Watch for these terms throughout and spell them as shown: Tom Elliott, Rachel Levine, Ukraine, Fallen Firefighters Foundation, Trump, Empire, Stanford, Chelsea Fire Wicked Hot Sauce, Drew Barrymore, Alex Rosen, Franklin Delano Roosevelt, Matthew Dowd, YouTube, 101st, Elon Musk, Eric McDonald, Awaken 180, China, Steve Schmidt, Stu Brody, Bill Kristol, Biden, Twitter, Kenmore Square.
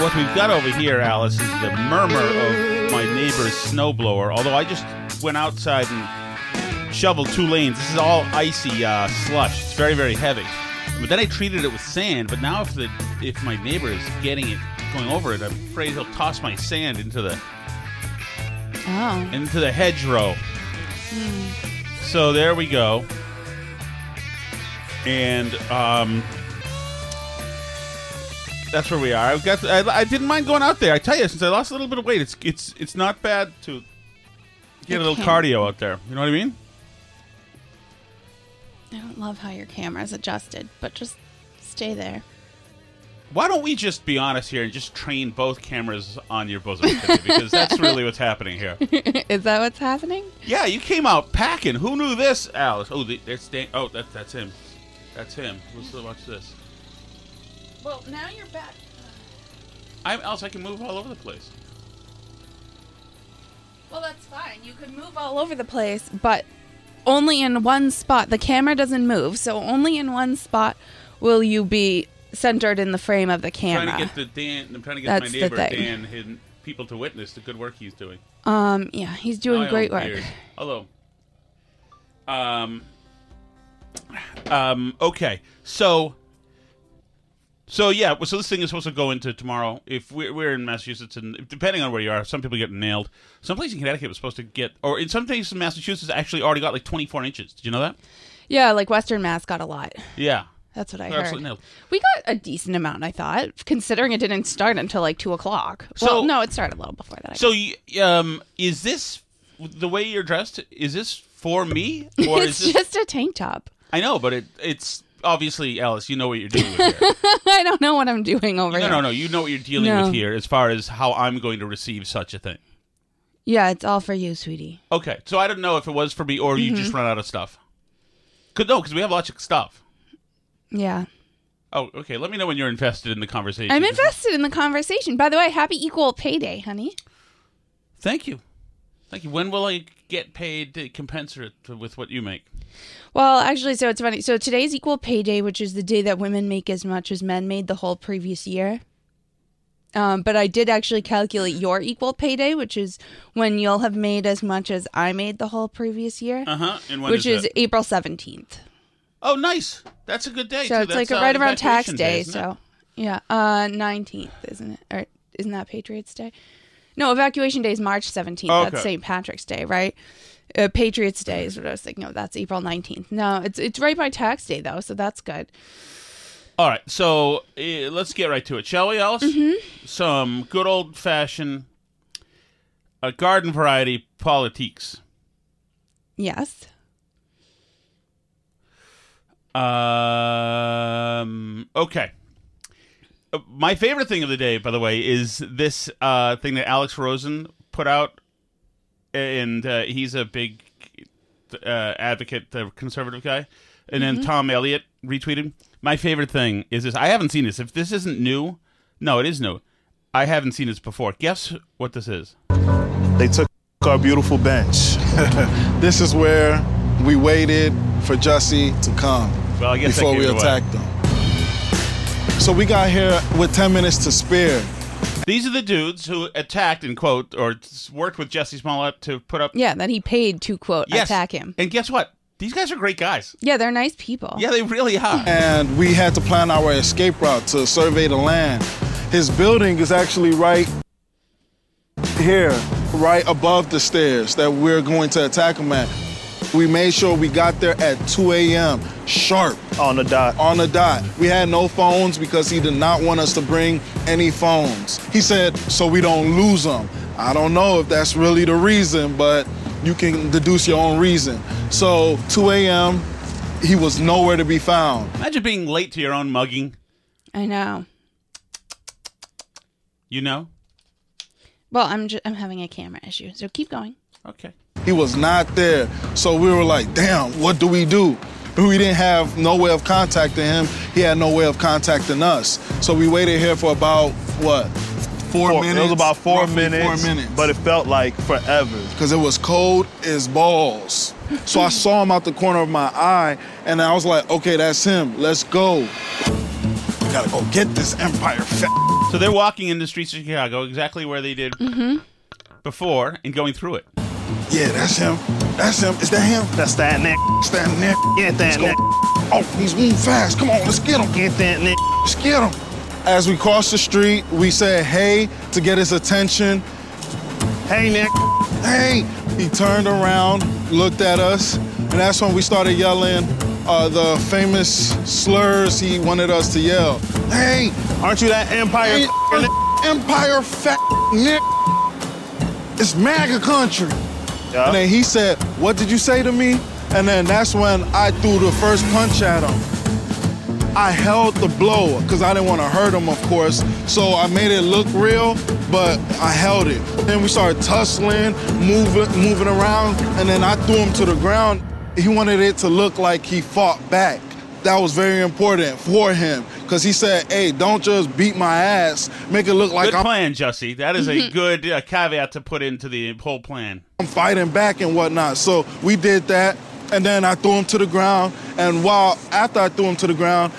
What we've got over here, Alice, is the murmur of my neighbor's snowblower, although I just went outside and shoveled two lanes. This is all icy slush. It's very, very heavy. But then I treated it with sand, but now if my neighbor is getting it, going over it, I'm afraid he'll toss my sand into the hedgerow. Mm. So there we go. And that's where we are. I didn't mind going out there. I tell you, since I lost a little bit of weight, it's not bad to get a little cardio out there. You know what I mean? I don't love how your camera's adjusted, but just stay there. Why don't we just be honest here and just train both cameras on your bosom today? Because that's really what's happening here. Is that what's happening? Yeah, you came out packing. Who knew this, Alice? Oh, that's him. That's him. Let's watch this. Well, now you're back. I can move all over the place. Well, that's fine. You can move all over the place, but only in one spot. The camera doesn't move, so only in one spot will you be centered in the frame of the camera. I'm trying to get my neighbor Dan and people to witness the good work he's doing. Yeah, he's doing great work. Beard. Hello. Okay. So this thing is supposed to go into tomorrow. If we're in Massachusetts, and depending on where you are, some people get nailed. Some places in Connecticut was supposed to get, or in some places in Massachusetts actually already got like 24 inches. Did you know that? Yeah, like Western Mass got a lot. Yeah. That's what I heard. Absolutely nailed. We got a decent amount, I thought, considering it didn't start until like 2 o'clock. So, well, no, it started a little before that. So is this, the way you're dressed, is this for me? Or it's just a tank top. I know, but it's... Obviously, Alice, you know what you're doing here. I don't know what I'm doing over here. No. You know what you're dealing with here as far as how I'm going to receive such a thing. Yeah, it's all for you, sweetie. Okay. So I don't know if it was for me or you just run out of stuff. Because we have lots of stuff. Yeah. Oh, okay. Let me know when you're invested in the conversation. I'm invested in the conversation. By the way, happy equal pay day, honey. Thank you. When will I get paid commensurate with what you make? Well, actually, so it's funny. So today's equal pay day, which is the day that women make as much as men made the whole previous year. But I did actually calculate your equal pay day, which is when you'll have made as much as I made the whole previous year. Uh-huh. And when is April 17th. Oh, nice. That's a good day. So it's like right around tax day. So, yeah. 19th, isn't it? Or isn't that Patriots Day? No, Evacuation Day is March 17th. Okay. That's St. Patrick's Day, right? Patriots Day is what I was thinking. No, that's April 19th. No, it's right by tax day, though, so that's good. All right, so let's get right to it, shall we, Alice? Mm-hmm. Some good old-fashioned garden variety politiques. Yes. Okay. My favorite thing of the day, by the way, is this thing that Alex Rosen put out, and he's a big advocate, the conservative guy, and then Tom Elliott retweeted. My favorite thing is this. I haven't seen this. If this isn't new, no, it is new. I haven't seen this before. Guess what this is. They took our beautiful bench. This is where we waited for Jussie to come before we attacked him. So we got here with 10 minutes to spare. These are the dudes who attacked, in quote, or worked with Jussie Smollett to put up... Yeah, that he paid to, quote, attack him. And guess what? These guys are great guys. Yeah, they're nice people. Yeah, they really are. And we had to plan our escape route to survey the land. His building is actually right here, right above the stairs that we're going to attack him at. We made sure we got there at 2 a.m. sharp. On the dot. We had no phones because he did not want us to bring any phones. He said, so we don't lose them. I don't know if that's really the reason, but you can deduce your own reason. So 2 a.m., he was nowhere to be found. Imagine being late to your own mugging. I know. You know? Well, I'm having a camera issue, so keep going. Okay. He was not there. So we were like, damn, what do? We didn't have no way of contacting him. He had no way of contacting us. So we waited here for about, what, four minutes? It was about four minutes, but it felt like forever. Because it was cold as balls. So I saw him out the corner of my eye, and I was like, okay, that's him. Let's go. We gotta go get this Empire. So they're walking in the streets of Chicago, exactly where they did before, and going through it. Yeah, that's him. That's him. Is that him? That's that nigga. It's that nigga. Get that nigga. Oh, he's moving fast. Come on, let's get him. Get that nigga. Let's get him. As we crossed the street, we said, hey, to get his attention. Hey, nigga. Hey. He turned around, looked at us, and that's when we started yelling the famous slurs he wanted us to yell. Hey. Aren't you that Empire hey, Empire nigga. It's MAGA country. Yeah. And then he said, what did you say to me? And then that's when I threw the first punch at him. I held the blow, because I didn't want to hurt him, of course. So I made it look real, but I held it. Then we started tussling, moving around, and then I threw him to the ground. He wanted it to look like he fought back. That was very important for him, because he said, hey, don't just beat my ass. Make it look like I'm... Good plan, Jussie. That is a good caveat to put into the whole plan. I'm fighting back and whatnot. So we did that, and then I threw him to the ground. And after I threw him to the ground,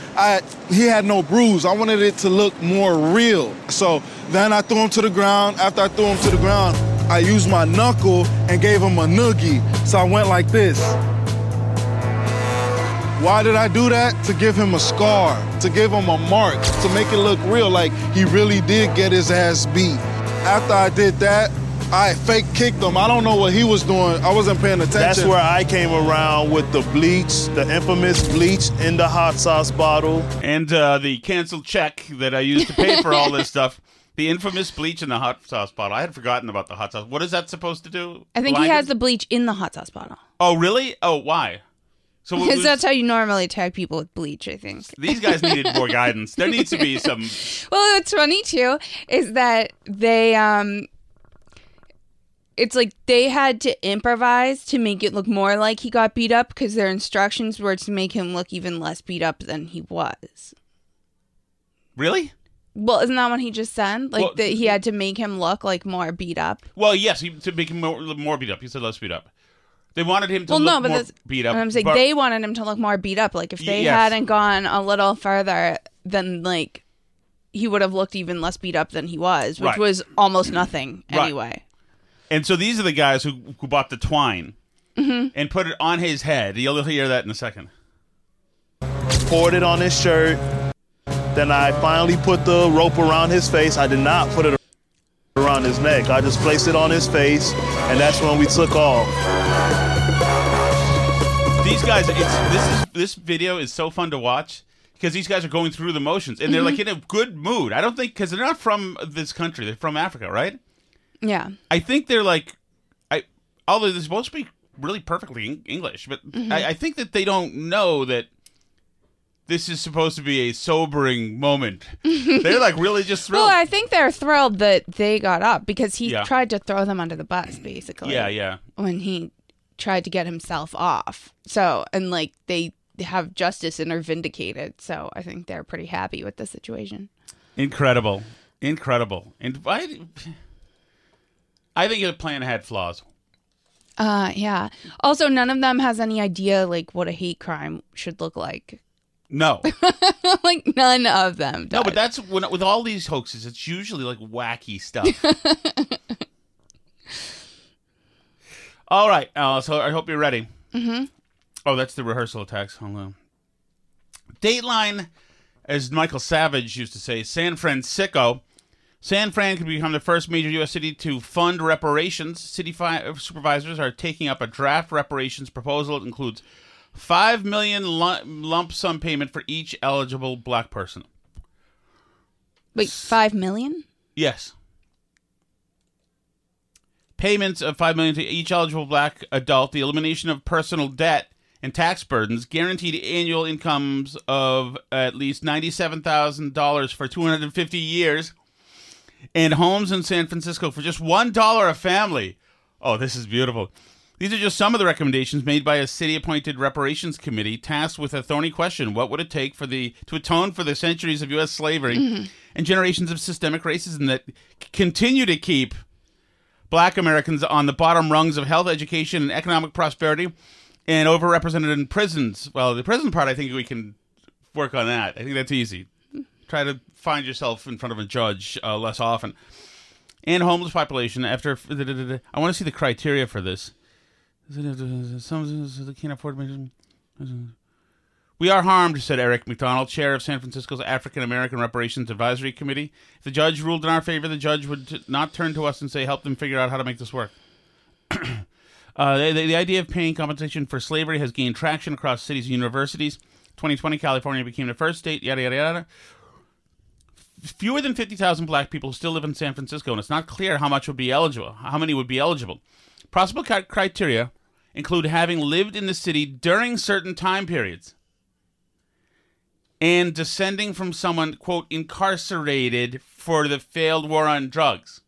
he had no bruise. I wanted it to look more real. So then I threw him to the ground. After I threw him to the ground, I used my knuckle and gave him a noogie. So I went like this. Why did I do that? To give him a scar, to give him a mark, to make it look real, like he really did get his ass beat. After I did that, I fake kicked him. I don't know what he was doing. I wasn't paying attention. That's where I came around with the bleach, the infamous bleach in the hot sauce bottle. And the canceled check that I used to pay for all this stuff. The infamous bleach in the hot sauce bottle. I had forgotten about the hot sauce. What is that supposed to do? I think he has the bleach in the hot sauce bottle. Oh, really? Oh, why? So because that's how you normally tag people with bleach, I think. These guys needed more guidance. There needs to be some... Well, what's funny, too, is that they... It's like they had to improvise to make it look more like he got beat up, because their instructions were to make him look even less beat up than he was. Really? Well, isn't that what he just said? Like, well, that he had to make him look like more beat up? Well, yes, to make him more beat up. He said less beat up. They wanted him to look more beat up. I'm saying they wanted him to look more beat up. Like, if they hadn't gone a little further, then, like, he would have looked even less beat up than he was, which was almost nothing anyway. And so these are the guys who bought the twine and put it on his head. You'll hear that in a second. Poured it on his shirt. Then I finally put the rope around his face. I did not put it around his neck. I just placed it on his face, and that's when we took off. These guys, this video is so fun to watch, because these guys are going through the motions, and they're like in a good mood. I don't think, because they're not from this country. They're from Africa, right? Yeah. I think they're like, although they're supposed to be really perfectly English, but I think that they don't know that this is supposed to be a sobering moment. They're like really just thrilled. Well, I think they're thrilled that they got up, because he tried to throw them under the bus, basically. Yeah. When he tried to get himself off. So, and like they have justice and are vindicated. So I think they're pretty happy with the situation. Incredible. And I think the plan had flaws. Yeah. Also, none of them has any idea like what a hate crime should look like. No. Like, none of them does. No, but that's, with all these hoaxes, it's usually, like, wacky stuff. All right, so I hope you're ready. Oh, that's the rehearsal attacks. Hold on. Dateline, as Michael Savage used to say, San Francisco. San Fran could become the first major U.S. city to fund reparations. City supervisors are taking up a draft reparations proposal. It includes... $5 million lump sum payment for each eligible black person. Wait, $5 million? Yes. payments of $5 million to each eligible black adult, the elimination of personal debt and tax burdens, guaranteed annual incomes of at least $97,000 for 250 years, and homes in San Francisco for just $1 a family. Oh, this is beautiful. These are just some of the recommendations made by a city-appointed reparations committee tasked with a thorny question. What would it take to atone for the centuries of U.S. slavery and generations of systemic racism that continue to keep black Americans on the bottom rungs of health, education, and economic prosperity, and overrepresented in prisons? Well, the prison part, I think we can work on that. I think that's easy. Try to find yourself in front of a judge less often. And homeless population. After I want to see the criteria for this. Some can't afford. We are harmed, said Eric McDonald, chair of San Francisco's African American Reparations Advisory Committee. If the judge ruled in our favor, the judge would not turn to us and say, help them figure out how to make this work. The idea of paying compensation for slavery has gained traction across cities and universities. 2020, California became the first state, yada, yada, yada. Fewer than 50,000 black people still live in San Francisco, and it's not clear how many would be eligible. Possible criteria include having lived in the city during certain time periods and descending from someone, quote, incarcerated for the failed war on drugs.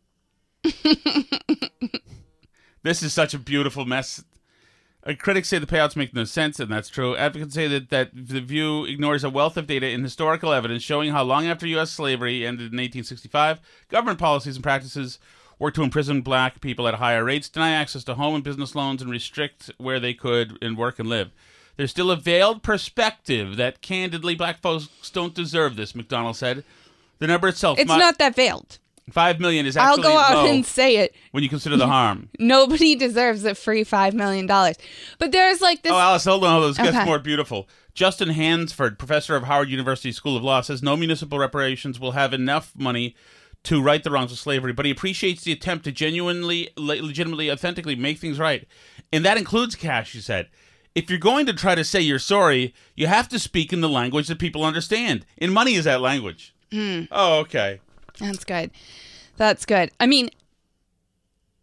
This is such a beautiful mess. Critics say the payouts make no sense, and that's true. Advocates say that the view ignores a wealth of data and historical evidence showing how long after U.S. slavery ended in 1865, government policies and practices worked to imprison black people at higher rates, deny access to home and business loans, and restrict where they could and work and live. There's still a veiled perspective that, candidly, black folks don't deserve this, McDonald said. The number itself... It's not that veiled. 5 million is actually low. I'll go out and say it. When you consider the harm. Nobody deserves a free $5 million. But there's like this... Oh, Alice, hold on. Those gets more beautiful. Justin Hansford, professor of Howard University School of Law, says no municipal reparations will have enough money to right the wrongs of slavery, but he appreciates the attempt to genuinely, legitimately, authentically make things right. And that includes cash, he said. If you're going to try to say you're sorry, you have to speak in the language that people understand. And money is that language. Mm. Oh, okay. That's good. That's good. I mean,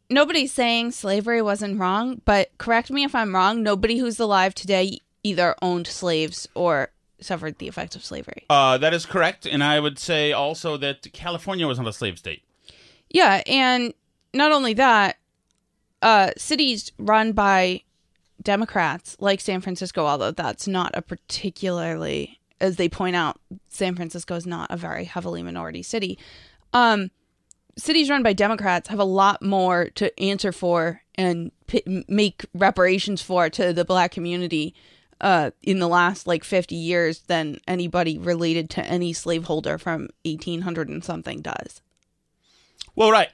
nobody's saying slavery wasn't wrong, but correct me if I'm wrong, nobody who's alive today either owned slaves or suffered the effects of slavery. That is correct. And I would say also that California was not a slave state. Yeah. And not only that, cities run by Democrats like San Francisco, although that's not a particularly... As they point out, San Francisco is not a very heavily minority city. Cities run by Democrats have a lot more to answer for and make reparations for to the black community in the last like 50 years than anybody related to any slaveholder from 1800 and something does. Well, right.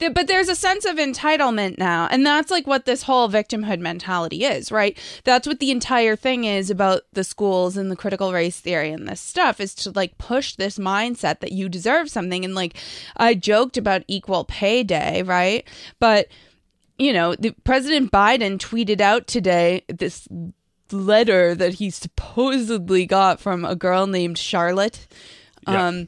But there's a sense of entitlement now. And that's like what this whole victimhood mentality is, right? That's what the entire thing is about the schools and the critical race theory and this stuff is to like push this mindset that you deserve something. And like I joked about equal pay day, right? But, you know, President Biden tweeted out today this letter that he supposedly got from a girl named Charlotte. Yeah.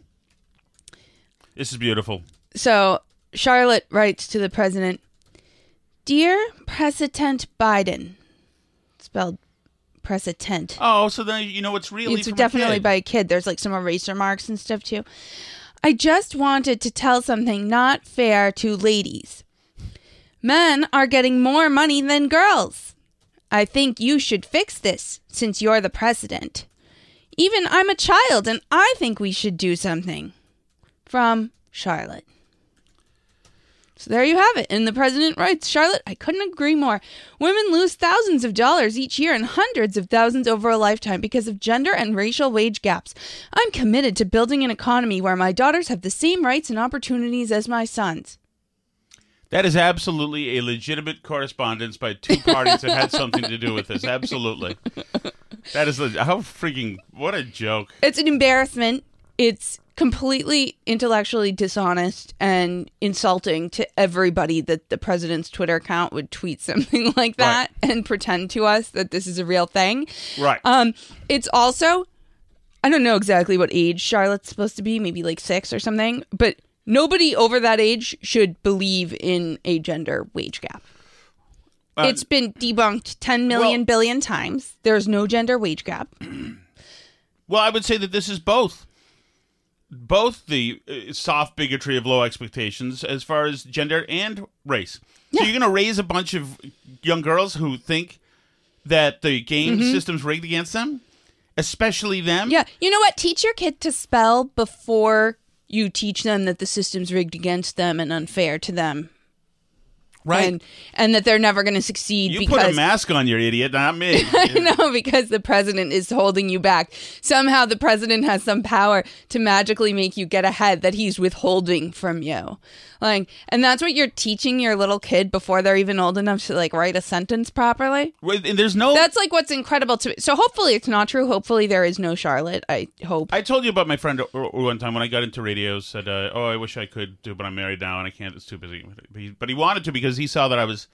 This is beautiful. So Charlotte writes to the president, Dear President Biden, spelled President. Oh, so then you know it's really it's from definitely a kid. By a kid. There's like some eraser marks and stuff too. I just wanted to tell something not fair to ladies. Men are getting more money than girls. I think you should fix this since you're the president. Even I'm a child and I think we should do something. From Charlotte. So there you have it. And the president writes, Charlotte, I couldn't agree more. Women lose thousands of dollars each year and hundreds of thousands over a lifetime because of gender and racial wage gaps. I'm committed to building an economy where my daughters have the same rights and opportunities as my sons. That is absolutely a legitimate correspondence by two parties that had something to do with this. Absolutely. That is, how freaking, what a joke. It's an embarrassment. It's completely intellectually dishonest and insulting to everybody that the president's Twitter account would tweet something like that and pretend to us that this is a real thing. Right. It's also, I don't know exactly what age Charlotte's supposed to be, maybe like 6 or something, but Nobody over that age should believe in a gender wage gap. It's been debunked 10 million billion times. There's no gender wage gap. Well, I would say that this is both the soft bigotry of low expectations as far as gender and race. Yeah. So you're going to raise a bunch of young girls who think that the game system's rigged against them, especially them. Yeah. You know what? Teach your kid to spell before you teach them that the system's rigged against them and unfair to them. Right. And that they're never going to succeed. You put a mask on, you idiot, not me. I know, because the president is holding you back. Somehow the president has some power to magically make you get ahead that he's withholding from you. And that's what you're teaching your little kid before they're even old enough to write a sentence properly. And there's no... That's what's incredible to me. So hopefully it's not true. Hopefully there is no Charlotte. I hope. I told you about my friend one time when I got into radio, said, I wish I could do, but I'm married now and I can't. It's too busy. But he wanted to because he saw that I was,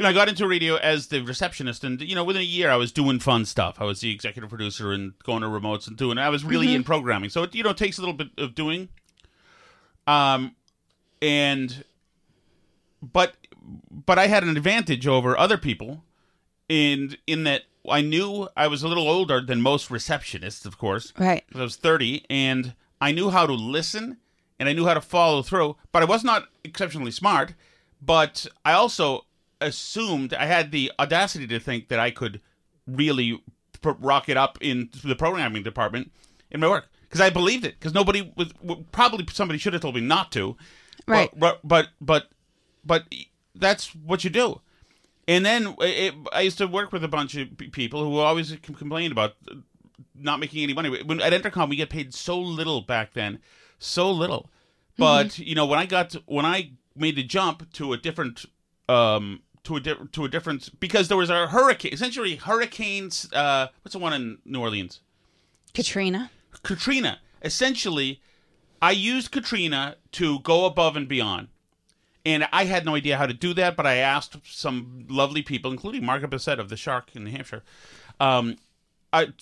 I got into radio as the receptionist, and within a year I was doing fun stuff. I was the executive producer and going to remotes and I was really in programming. So it takes a little bit of doing. But I had an advantage over other people in that I knew I was a little older than most receptionists, of course. Right. Because I was 30 and I knew how to listen and I knew how to follow through, but I was not exceptionally smart. But I also assumed I had the audacity to think that I could really rock it up in the programming department in my work because I believed it because nobody was probably somebody should have told me not to. Right. But that's what you do. And then I used to work with a bunch of people who always complained about not making any money. At Entercom, we get paid so little back then, so little. But when I made the jump to a different, because there was a hurricane, essentially hurricanes. What's the one in New Orleans? Katrina. Essentially, I used Katrina to go above and beyond, and I had no idea how to do that. But I asked some lovely people, including Margaret Bissett of the Shark in New Hampshire,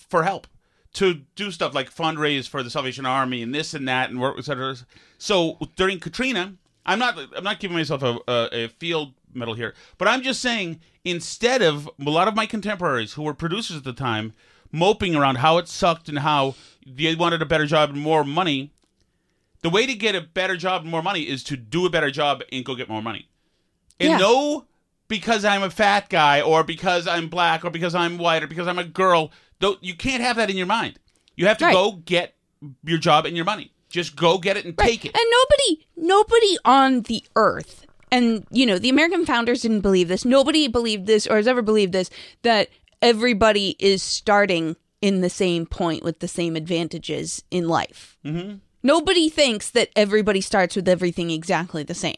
for help to do stuff like fundraise for the Salvation Army and this and that and work, etc. So during Katrina. I'm not giving myself a field medal here, but I'm just saying instead of a lot of my contemporaries who were producers at the time moping around how it sucked and how they wanted a better job and more money, the way to get a better job and more money is to do a better job and go get more money. And no, because I'm a fat guy or because I'm black or because I'm white or because I'm a girl, you can't have that in your mind. You have to go get your job and your money. Just go get it and take it. And nobody on the earth, and, the American founders didn't believe this. Nobody believed this or has ever believed this, that everybody is starting in the same point with the same advantages in life. Mm-hmm. Nobody thinks that everybody starts with everything exactly the same.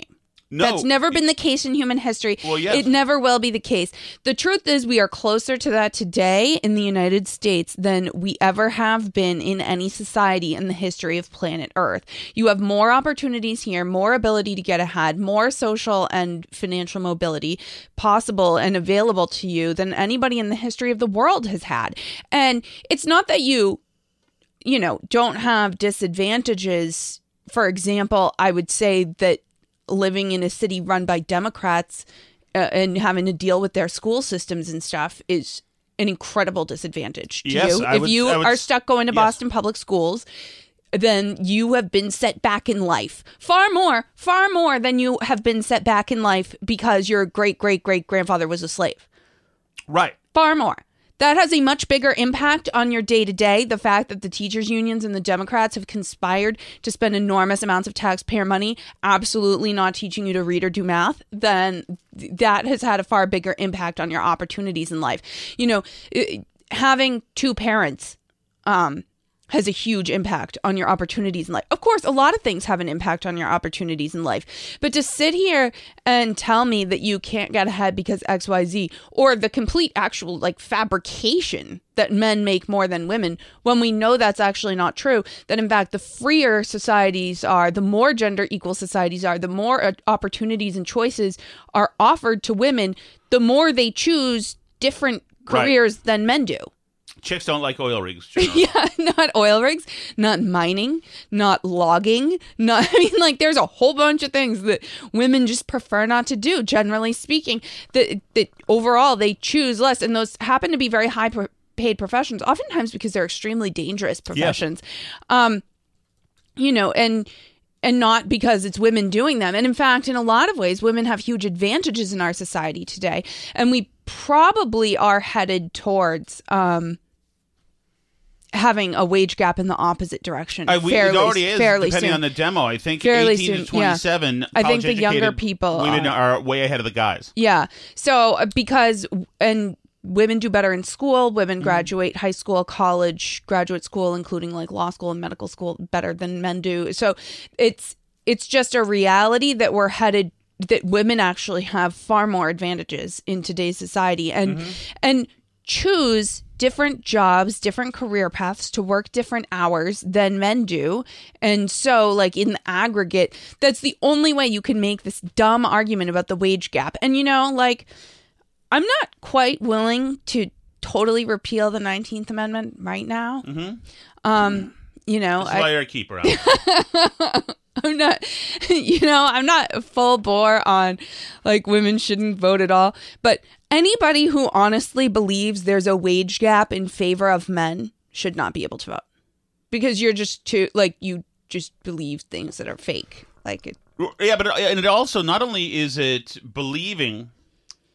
No. That's never been the case in human history. Well, yes. It never will be the case. The truth is we are closer to that today in the United States than we ever have been in any society in the history of planet Earth. You have more opportunities here, more ability to get ahead, more social and financial mobility possible and available to you than anybody in the history of the world has had. And it's not that you don't have disadvantages. For example, I would say that living in a city run by Democrats and having to deal with their school systems and stuff is an incredible disadvantage to you. If you are stuck going to Boston public schools, then you have been set back in life. Far more than you have been set back in life because your great-great-great-grandfather was a slave. Right. Far more. That has a much bigger impact on your day-to-day. The fact that the teachers' unions and the Democrats have conspired to spend enormous amounts of taxpayer money absolutely not teaching you to read or do math, then that has had a far bigger impact on your opportunities in life. Having two parents has a huge impact on your opportunities in life. Of course, a lot of things have an impact on your opportunities in life. But to sit here and tell me that you can't get ahead because X, Y, Z, or the complete actual fabrication that men make more than women, when we know that's actually not true, that in fact the freer societies are, the more gender equal societies are, the more opportunities and choices are offered to women, the more they choose different careers than men do. Chicks don't like oil rigs. Yeah, not oil rigs, not mining, not logging, not, I mean, like, there's a whole bunch of things that women just prefer not to do, generally speaking, that overall they choose less. And those happen to be very high paid professions, oftentimes because they're extremely dangerous professions. Yeah. You know, and not because it's women doing them. And in fact, in a lot of ways, women have huge advantages in our society today. And we probably are headed towards having a wage gap in the opposite direction. It already is, depending on the demo. I think 18 to 27, yeah. I think the younger people, women are way ahead of the guys. Yeah. So women do better in school. Women graduate high school, college, graduate school, including like law school and medical school, better than men do. So it's just a reality that we're headed, that women actually have far more advantages in today's society and choose different jobs, different career paths, to work different hours than men do. And so, like, in the aggregate, that's the only way you can make this dumb argument about the wage gap. And, you know, like, I'm not quite willing to totally repeal the 19th Amendment right now. You know, that's why you're a keeper. I'm not full bore on, like, women shouldn't vote at all. But anybody who honestly believes there's a wage gap in favor of men should not be able to vote, because you're just too, like, you just believe things that are fake. Like, it also, not only is it believing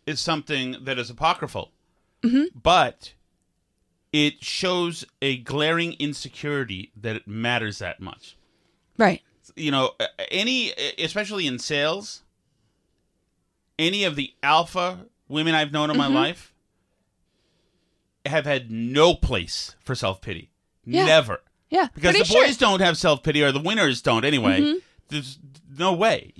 is something that is apocryphal, but it shows a glaring insecurity that it matters that much. Right. You know, especially in sales, any of the alpha women I've known in my life have had no place for self-pity. Yeah. Never. Yeah. Because the boys don't have self-pity, or the winners don't anyway. There's no way.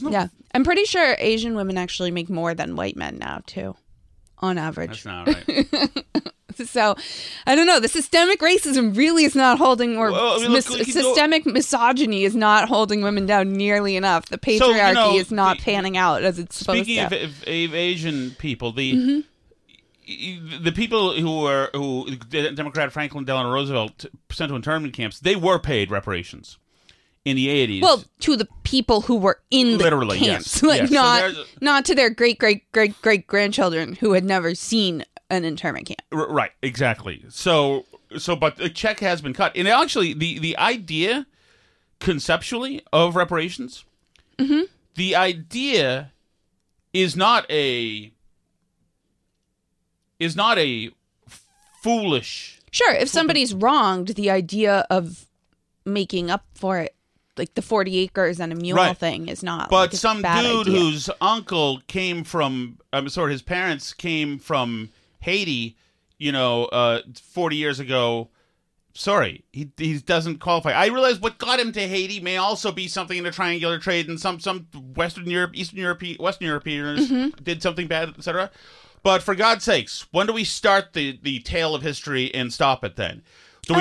Yeah. I'm pretty sure Asian women actually make more than white men now, too, on average. That's not right. So, I don't know. The systemic racism really is not holding, systemic misogyny is not holding women down nearly enough. The patriarchy is not panning out as it's supposed to. Speaking of Asian people, the people who Democrat Franklin Delano Roosevelt sent to internment camps, they were paid reparations in the 80s. Well, to the people who were in the camps. Yes. Like, yes. Not to their great-great-great-great-grandchildren who had never seen an internment camp. Right, exactly. So, but a check has been cut. And actually, the idea, conceptually, of reparations, the idea is not a foolish... Sure, if somebody's wronged, the idea of making up for it, like the 40 acres and a mule thing, is not. But like, some dude whose uncle came from, his parents came from Haiti, 40 years ago. Sorry, he doesn't qualify. I realize what got him to Haiti may also be something in the triangular trade, and some Western Europe, Eastern Europe, Western Europeans did something bad, etc. But for God's sakes, when do we start the tale of history and stop it? Then do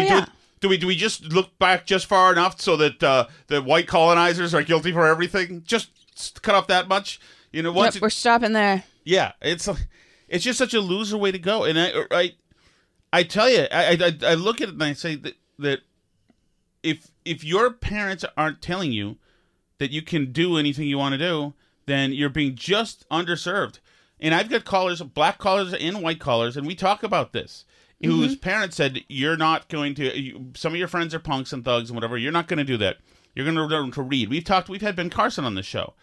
we just look back just far enough so that the white colonizers are guilty for everything? Just cut off that much, we're stopping there. Yeah, it's just such a loser way to go. And I tell you, I look at it and I say that if your parents aren't telling you that you can do anything you want to do, then you're being just underserved. And I've got callers, black callers and white callers, and we talk about this, whose parents said, you're not going to, some of your friends are punks and thugs and whatever, you're not going to do that. You're going to learn to read. We've had Ben Carson on the show.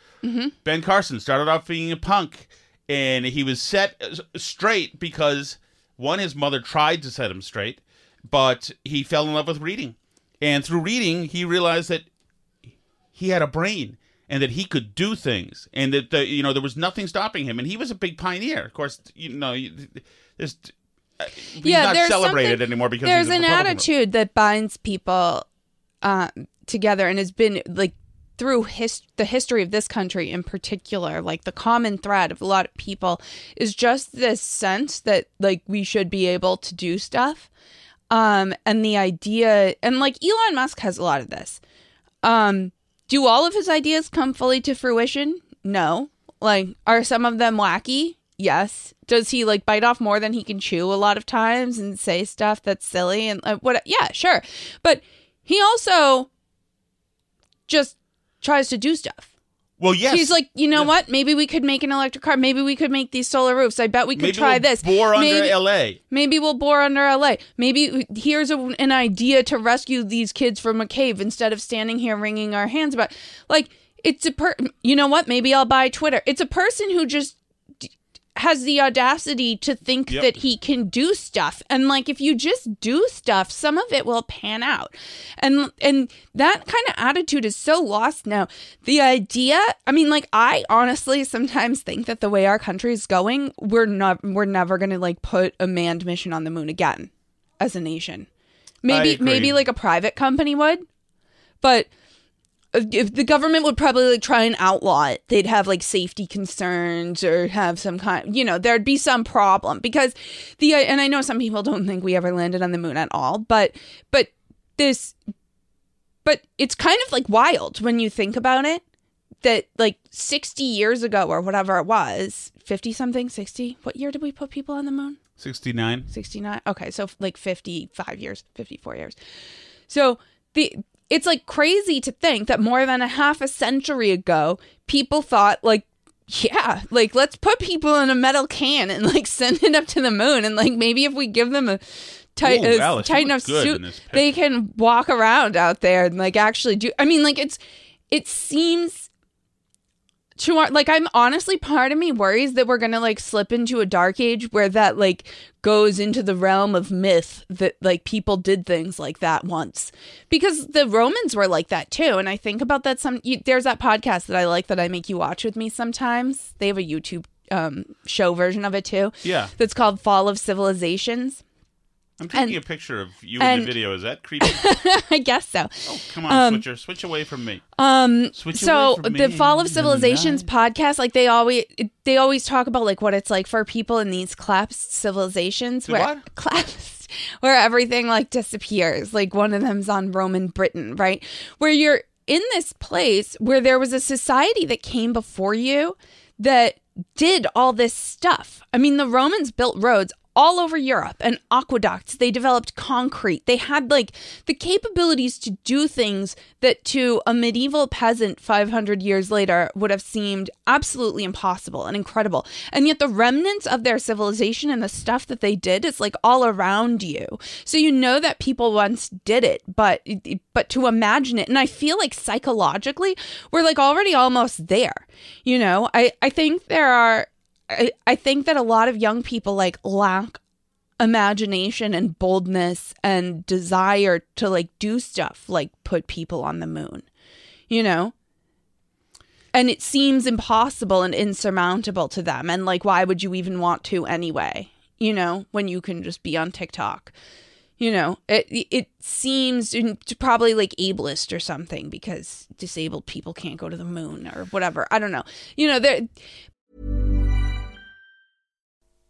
Ben Carson started off being a punk, and he was set straight because, one, his mother tried to set him straight, but he fell in love with reading. And through reading, he realized that he had a brain and that he could do things, and that, there was nothing stopping him. And he was a big pioneer. Of course, there's... He's not celebrated anymore because there's an attitude that binds people together, and has been, like, through the history of this country in particular, like, the common thread of a lot of people is just this sense that, like, we should be able to do stuff, and the idea, and, like, Elon Musk has a lot of this. Do all of his ideas come fully to fruition? No. Like, are some of them wacky? Yes. Does he like bite off more than he can chew a lot of times and say stuff that's silly and what? Yeah, sure. But he also just tries to do stuff. Well, yes. He's like, you know what? Maybe we could make an electric car. Maybe we could make these solar roofs. I bet we could try this. Bore under LA. Maybe we'll bore under LA. Maybe here's an idea to rescue these kids from a cave instead of standing here wringing our hands about. Like, it's a you know what? Maybe I'll buy Twitter. It's a person who just has the audacity to think that he can do stuff. And like, if you just do stuff, some of it will pan out. And that kind of attitude is so lost now. The idea, I mean, like, I honestly sometimes think that the way our country is going, we're never going to like put a manned mission on the moon again as a nation. Maybe like a private company would, but if the government would probably like try and outlaw it, they'd have like safety concerns or have some kind, you know, there'd be some problem because and I know some people don't think we ever landed on the moon at all, but it's kind of like wild when you think about it that like 60 years ago or whatever it was, 50 something, 60, what year did we put people on the moon? 69. Okay. So like 54 years. So it's like crazy to think that more than a half a century ago, people thought like, yeah, like let's put people in a metal can and like send it up to the moon. And like, maybe if we give them a tight enough suit, they can walk around out there and like actually do. I mean, like it seems to like, I'm honestly, part of me worries that we're going to like slip into a dark age where that like goes into the realm of myth that like people did things like that once because the Romans were like that too. And I think about that there's that podcast that I like that I make you watch with me sometimes. They have a YouTube show version of it too. Yeah. That's called Fall of Civilizations. I'm taking a picture of you in the video. Is that creepy? I guess so. Oh, come on, Switcher. Switch away from me. The Fall of Civilizations podcast, like they always talk about like what it's like for people in these collapsed civilizations. Where everything like disappears. Like one of them's on Roman Britain, right? Where you're in this place where there was a society that came before you that did all this stuff. I mean, the Romans built roads all over Europe and aqueducts. They developed concrete. They had like the capabilities to do things that to a medieval peasant 500 years later would have seemed absolutely impossible and incredible. And yet the remnants of their civilization and the stuff that they did is like all around you. So you know that people once did it, but to imagine it. And I feel like psychologically we're like already almost there. You know, I think there are I think that a lot of young people like lack imagination and boldness and desire to like do stuff like put people on the moon, you know? And it seems impossible and insurmountable to them. And like, why would you even want to anyway, you know, when you can just be on TikTok, you know, it seems to probably like ableist or something because disabled people can't go to the moon or whatever. I don't know. You know,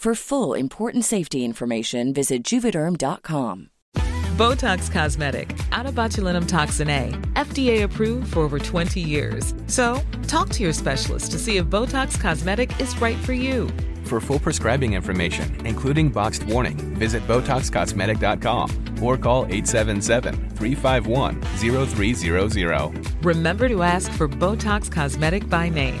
For full, important safety information, visit Juvederm.com. Botox Cosmetic, onabotulinumtoxinA, FDA approved for over 20 years. So, talk to your specialist to see if Botox Cosmetic is right for you. For full prescribing information, including boxed warning, visit BotoxCosmetic.com. or call 877-351-0300. Remember to ask for Botox Cosmetic by name.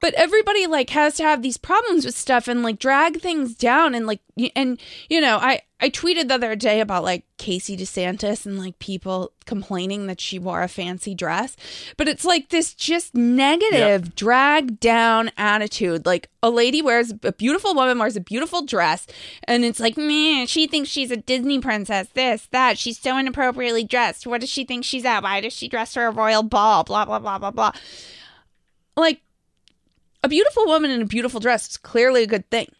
But everybody, like, has to have these problems with stuff and, like, drag things down. And, like, and, you know, I tweeted the other day about, like, Casey DeSantis and, like, people complaining that she wore a fancy dress. But it's, like, this just negative, drag down attitude. Like, a lady wears, a beautiful woman wears a beautiful dress. And it's like, man, she thinks she's a Disney princess, this, that. She's so inappropriately dressed. What does she think she's at? Why does she dress for a royal ball? Blah, blah, blah, blah, blah. Like, a beautiful woman in a beautiful dress is clearly a good thing.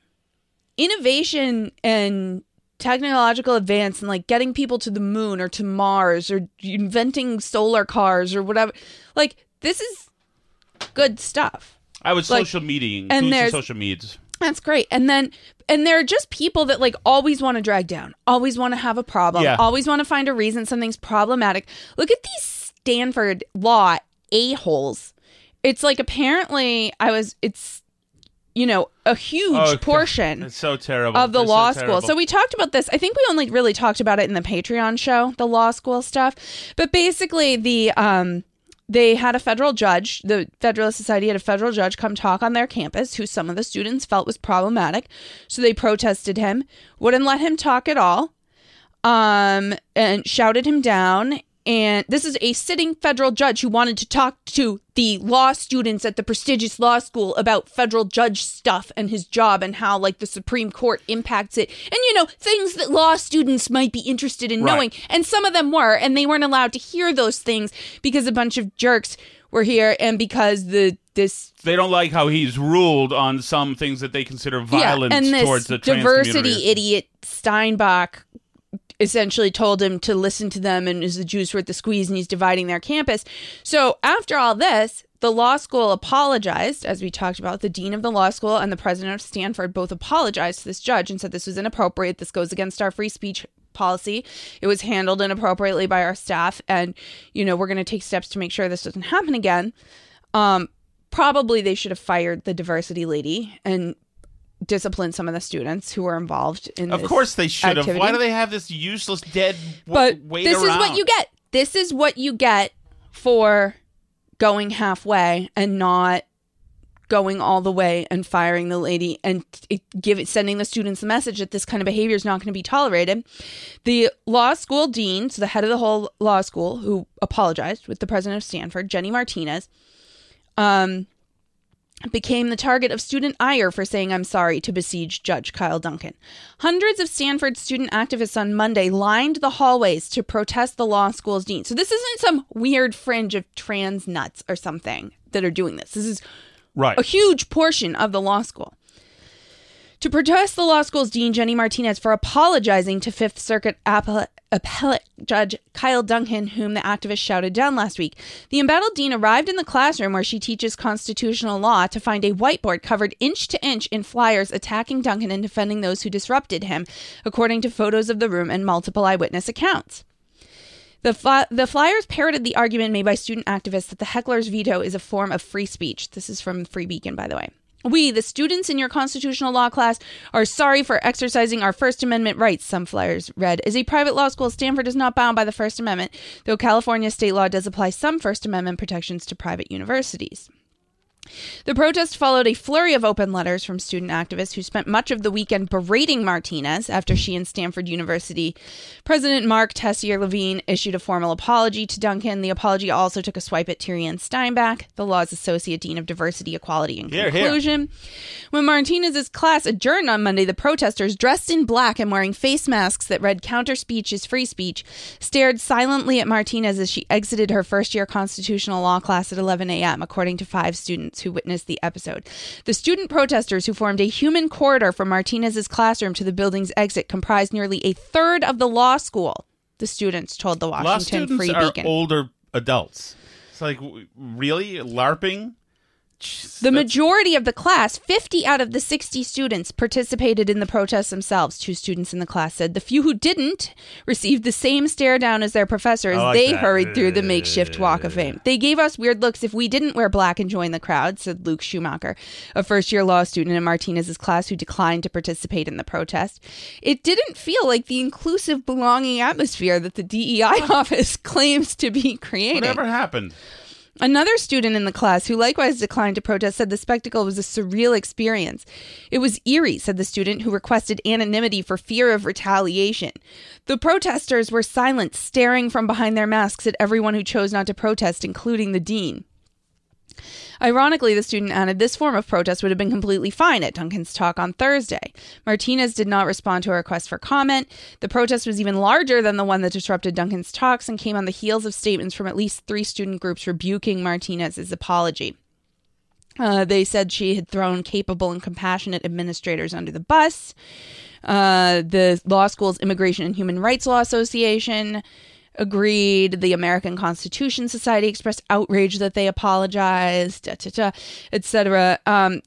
Innovation and technological advance and, like, getting people to the moon or to Mars or inventing solar cars or whatever, like, this is good stuff. I was social media and social medias. That's great. And there are just people that, like, always want to drag down, always want to have a problem, always want to find a reason something's problematic. Look at these Stanford law a-holes. It's like, apparently, it's, you know, a huge portion of the law school. So we talked about this. I think we only really talked about it in the Patreon show, the law school stuff. But basically, they had a federal judge, the Federalist Society had a federal judge come talk on their campus, who some of the students felt was problematic. So they protested him, wouldn't let him talk at all, and shouted him down. And this is a sitting federal judge who wanted to talk to the law students at the prestigious law school about federal judge stuff and his job and how, like, the Supreme Court impacts it. And, you know, things that law students might be interested in knowing. And some of them were, and they weren't allowed to hear those things because a bunch of jerks were here and because they don't like how he's ruled on some things that they consider violence towards the trans community. And this diversity idiot Steinbach essentially told him to listen to them and is the juice worth the squeeze, and he's dividing their campus. So after all this, the law school apologized, as we talked about. The dean of the law school and the president of Stanford both apologized to this judge and said this was inappropriate. This goes against our free speech policy. It was handled inappropriately by our staff, and, you know, we're going to take steps to make sure this doesn't happen again. Probably they should have fired the diversity lady and discipline some of the students who were involved in this. Of course they should have. Why do they have this useless dead weight around? This is what you get. This is what you get for going halfway and not going all the way and firing the lady and sending the students the message that this kind of behavior is not going to be tolerated. The law school dean, so the head of the whole law school, who apologized with the president of Stanford, Jenny Martinez, became the target of student ire for saying "I'm sorry" to besiege Judge Kyle Duncan. Hundreds of Stanford student activists on Monday lined the hallways to protest the law school's dean. So this isn't some weird fringe of trans nuts or something that are doing this. This is a huge portion of the law school. To protest the law school's dean, Jenny Martinez, for apologizing to Fifth Circuit appellate judge Kyle Duncan, whom the activists shouted down last week. The embattled dean arrived in the classroom where she teaches constitutional law to find a whiteboard covered inch to inch in flyers attacking Duncan and defending those who disrupted him, according to photos of the room and multiple eyewitness accounts. The flyers parroted the argument made by student activists that the heckler's veto is a form of free speech. This is from Free Beacon, by the way. "We, the students in your constitutional law class, are sorry for exercising our First Amendment rights," some flyers read. "As a private law school, Stanford is not bound by the First Amendment, though California state law does apply some First Amendment protections to private universities." The protest followed a flurry of open letters from student activists who spent much of the weekend berating Martinez after she and Stanford University President Mark Tessier-Levine issued a formal apology to Duncan. The apology also took a swipe at Tyrion Steinbach, the law's associate dean of diversity, equality, and inclusion. When Martinez's class adjourned on Monday, the protesters, dressed in black and wearing face masks that read "counter speech is free speech," stared silently at Martinez as she exited her first-year constitutional law class at 11 a.m., according to 5 students who witnessed the episode. The student protesters, who formed a human corridor from Martinez's classroom to the building's exit, comprised nearly a third of the law school, the students told the Washington Free Beacon. Law students are older adults. It's like, really? LARPing? The majority of the class, 50 out of the 60 students, participated in the protests themselves, two students in the class said. The few who didn't received the same stare down as their professor as they hurried through the makeshift walk of fame. They gave us weird looks if we didn't wear black and join the crowd, said Luke Schumacher, a first-year law student in Martinez's class who declined to participate in the protest. It didn't feel like the inclusive, belonging atmosphere that the DEI office claims to be creating. Whatever happened? Another student in the class who likewise declined to protest said the spectacle was a surreal experience. It was eerie, said the student who requested anonymity for fear of retaliation. The protesters were silent, staring from behind their masks at everyone who chose not to protest, including the dean. Ironically, the student added, this form of protest would have been completely fine at Duncan's talk on Thursday. Martinez did not respond to a request for comment. The protest was even larger than the one that disrupted Duncan's talks and came on the heels of statements from at least three student groups rebuking Martinez's apology. They said she had thrown capable and compassionate administrators under the bus. The law school's Immigration and Human Rights Law Association agreed. The American Constitution Society expressed outrage that they apologized, etc.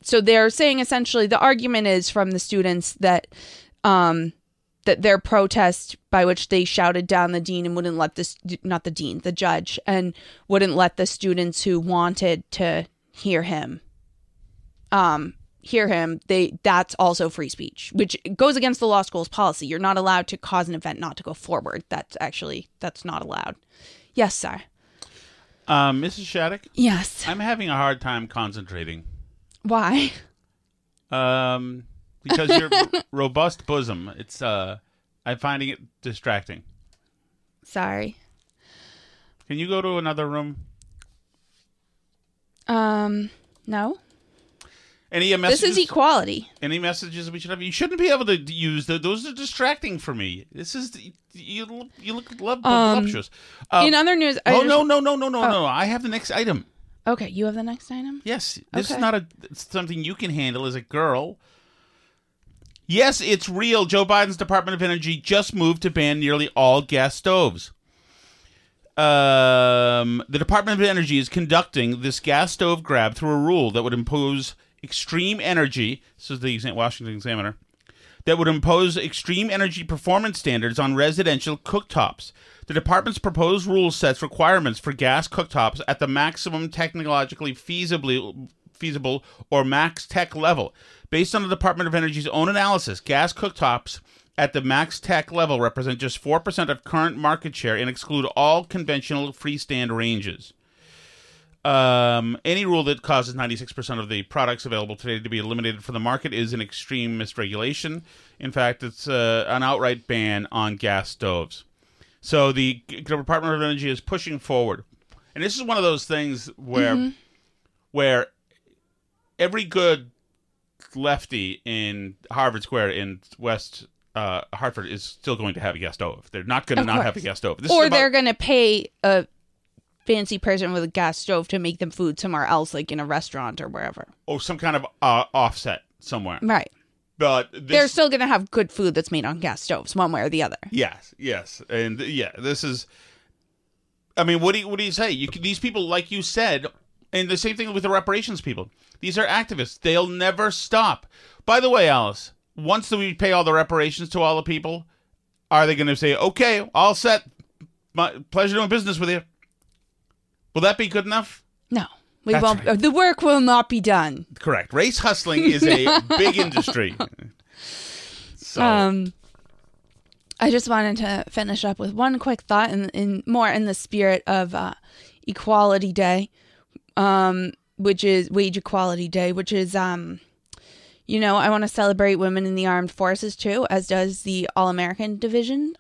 So they're saying essentially the argument is from the students that that their protest, by which they shouted down the dean and wouldn't let this, not the dean, the judge, and wouldn't let the students who wanted to hear him, that's also free speech, which goes against the law school's policy. You're not allowed to cause an event not to go forward. That's not allowed. Yes, sir. Mrs. Shattuck? Yes. I'm having a hard time concentrating. Why? Because your robust bosom, it's I'm finding it distracting. Sorry. Can you go to another room? No. Any messages? This is equality. Any messages we should have? You shouldn't be able to use those. Those are distracting for me. This is you look voluptuous. In other news, no. I have the next item. Okay, you have the next item. Yes, this is not something you can handle as a girl. Yes, it's real. Joe Biden's Department of Energy just moved to ban nearly all gas stoves. The Department of Energy is conducting this gas stove grab through a rule that would impose extreme energy, so the Washington Examiner, that would impose extreme energy performance standards on residential cooktops. The department's proposed rule sets requirements for gas cooktops at the maximum technologically feasible or max tech level. Based on the Department of Energy's own analysis, gas cooktops at the max tech level represent just 4% of current market share and exclude all conventional freestand ranges. Any rule that causes 96% of the products available today to be eliminated from the market is an extreme misregulation. In fact, it's an outright ban on gas stoves. So the Department of Energy is pushing forward. And this is one of those things where every good lefty in Harvard Square in West Hartford is still going to have a gas stove. They're not going to not have a gas stove. They're going to pay a fancy person with a gas stove to make them food somewhere else, like in a restaurant or wherever. Oh, some kind of offset somewhere. Right. But they're still going to have good food that's made on gas stoves one way or the other. Yes. And this is, I mean, what do you say? These people, like you said, and the same thing with the reparations people. These are activists. They'll never stop. By the way, Alice, once we pay all the reparations to all the people, are they going to say, okay, all set, my pleasure doing business with you? Will that be good enough? No. We won't. Right. The work will not be done. Correct. Race hustling is a big industry. So. I just wanted to finish up with one quick thought in the spirit of Equality Day, which is Wage Equality Day, which is, I want to celebrate women in the armed forces too, as does the All-American Division,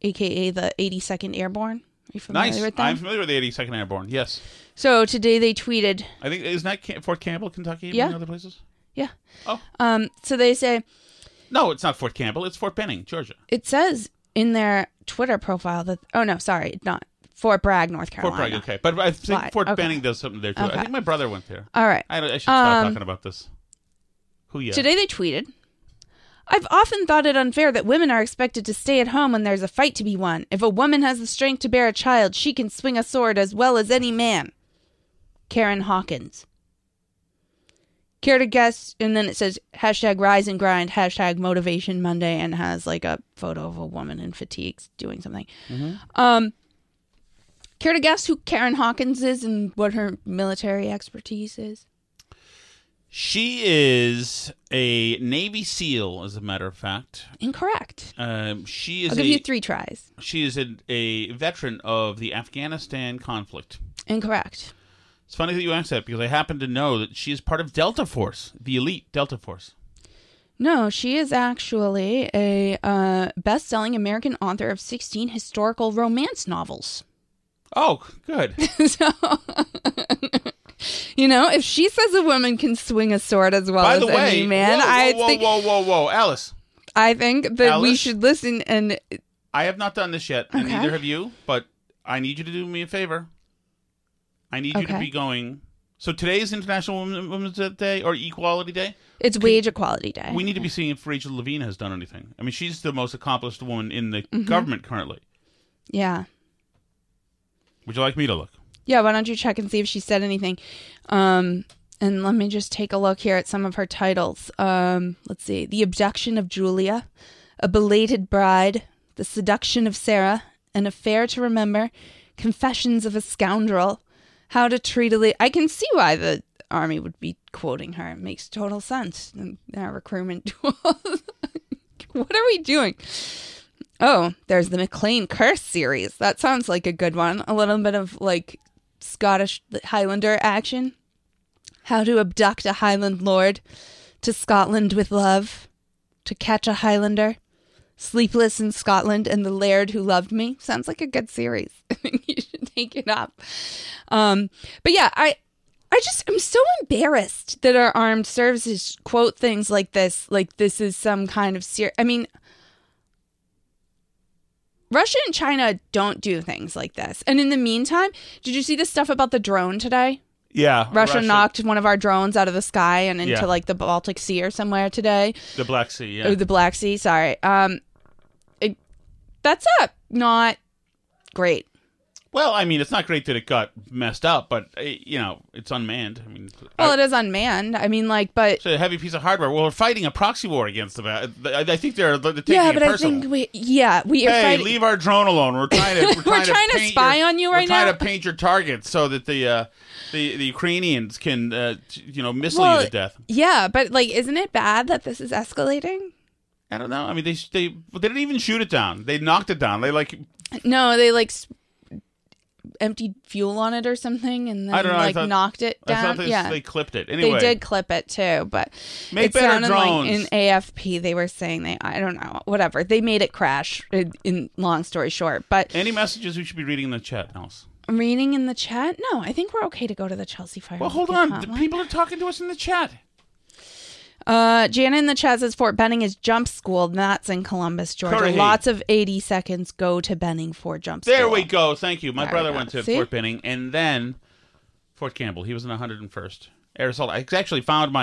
a.k.a. the 82nd Airborne. Are you familiar with that? I'm familiar with the 82nd Airborne, yes. So today they tweeted... I think, isn't that Fort Campbell, Kentucky, and other places? Yeah. Oh. So they say... No, it's not Fort Campbell, it's Fort Benning, Georgia. It says in their Twitter profile that... Oh, no, sorry, not Fort Bragg, North Carolina. Fort Bragg, okay. But I think Fort Benning does something there, too. Okay. I think my brother went there. All right. I should stop talking about this. Today they tweeted... I've often thought it unfair that women are expected to stay at home when there's a fight to be won. If a woman has the strength to bear a child, she can swing a sword as well as any man. Karen Hawkins. Care to guess? And then it says hashtag rise and grind, hashtag motivation Monday, and has like a photo of a woman in fatigues doing something. Mm-hmm. Care to guess who Karen Hawkins is and what her military expertise is? She is a Navy SEAL, as a matter of fact. Incorrect. She is. I'll give you three tries. She is a veteran of the Afghanistan conflict. Incorrect. It's funny that you asked that because I happen to know that she is part of Delta Force, the elite Delta Force. No, she is actually a best-selling American author of 16 historical romance novels. Oh, good. So... You know, if she says a woman can swing a sword as well as any man, I think, Alice. I think that we should listen. And I have not done this yet, and neither have you. But I need you to do me a favor. I need you to be going. So today is International Women's Day or Equality Day. It's Wage Equality Day. We need to be seeing if Rachel Levine has done anything. I mean, she's the most accomplished woman in the government currently. Yeah. Would you like me to look? Yeah, why don't you check and see if she said anything? And let me just take a look here at some of her titles. Let's see. The Abduction of Julia, A Belated Bride, The Seduction of Sarah, An Affair to Remember, Confessions of a Scoundrel, How to Treat a Lady. I can see why the Army would be quoting her. It makes total sense. And our recruitment tools. What are we doing? Oh, there's the McLean Curse series. That sounds like a good one. A little bit of, like... Scottish Highlander action. How to Abduct a Highland Lord, To Scotland with Love, To Catch a Highlander, Sleepless in Scotland, and The Laird Who Loved Me. Sounds like a good series. I think you should take it up. But yeah, I just am so embarrassed that our armed services quote things like this. Like this is some kind of serious. I mean... Russia and China don't do things like this. And in the meantime, did you see the stuff about the drone today? Yeah. Russia knocked one of our drones out of the sky and into like the Baltic Sea or somewhere today. The Black Sea, yeah. Oh, the Black Sea, sorry. That's not great. Well, I mean, it's not great that it got messed up, but, you know, it's unmanned. I mean, it is unmanned. I mean, like, but... It's a heavy piece of hardware. Well, we're fighting a proxy war against them. I think they're taking it personal. We are fighting... leave our drone alone. We're trying to... We're trying to spy on you right now. We're trying to paint your targets so that the Ukrainians can, missile you to death. Yeah, but, like, isn't it bad that this is escalating? I don't know. I mean, they didn't even shoot it down. They knocked it down. They, like... No, they, like... emptied fuel on it or something and then knocked it down. I thought they clipped it. Anyway, they did clip it too, but make it sounded drones. Like in AFP they were saying they made it crash in long story short. But any messages we should be reading in the chat, Alice? Reading in the chat? No, I think we're okay to go to the Chelsea Fire. Well, hold on. The people are talking to us in the chat. Jana in the chat says Fort Benning is jump school. That's in Columbus, Georgia. Curry. Lots of 82nds go to Benning for jump school. There we go. Thank you. My brother went to Fort Benning and then Fort Campbell. He was in 101st. Arizona. I actually found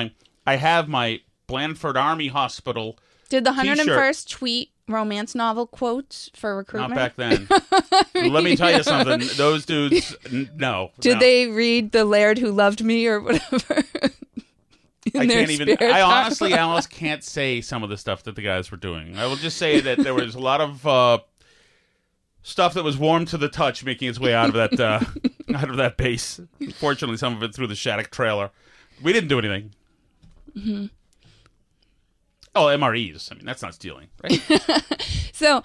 I have my Blandford Army Hospital. Did the 101st t-shirt. Tweet romance novel quotes for recruitment? Not back then. Let me tell you something. Those dudes, no. Did they read The Laird Who Loved Me or whatever? I honestly, Alice, can't say some of the stuff that the guys were doing. I will just say that there was a lot of stuff that was warm to the touch, making its way out of that base. Fortunately, some of it through the Shattuck trailer. We didn't do anything. Mm-hmm. Oh, MREs. I mean, that's not stealing, right? So,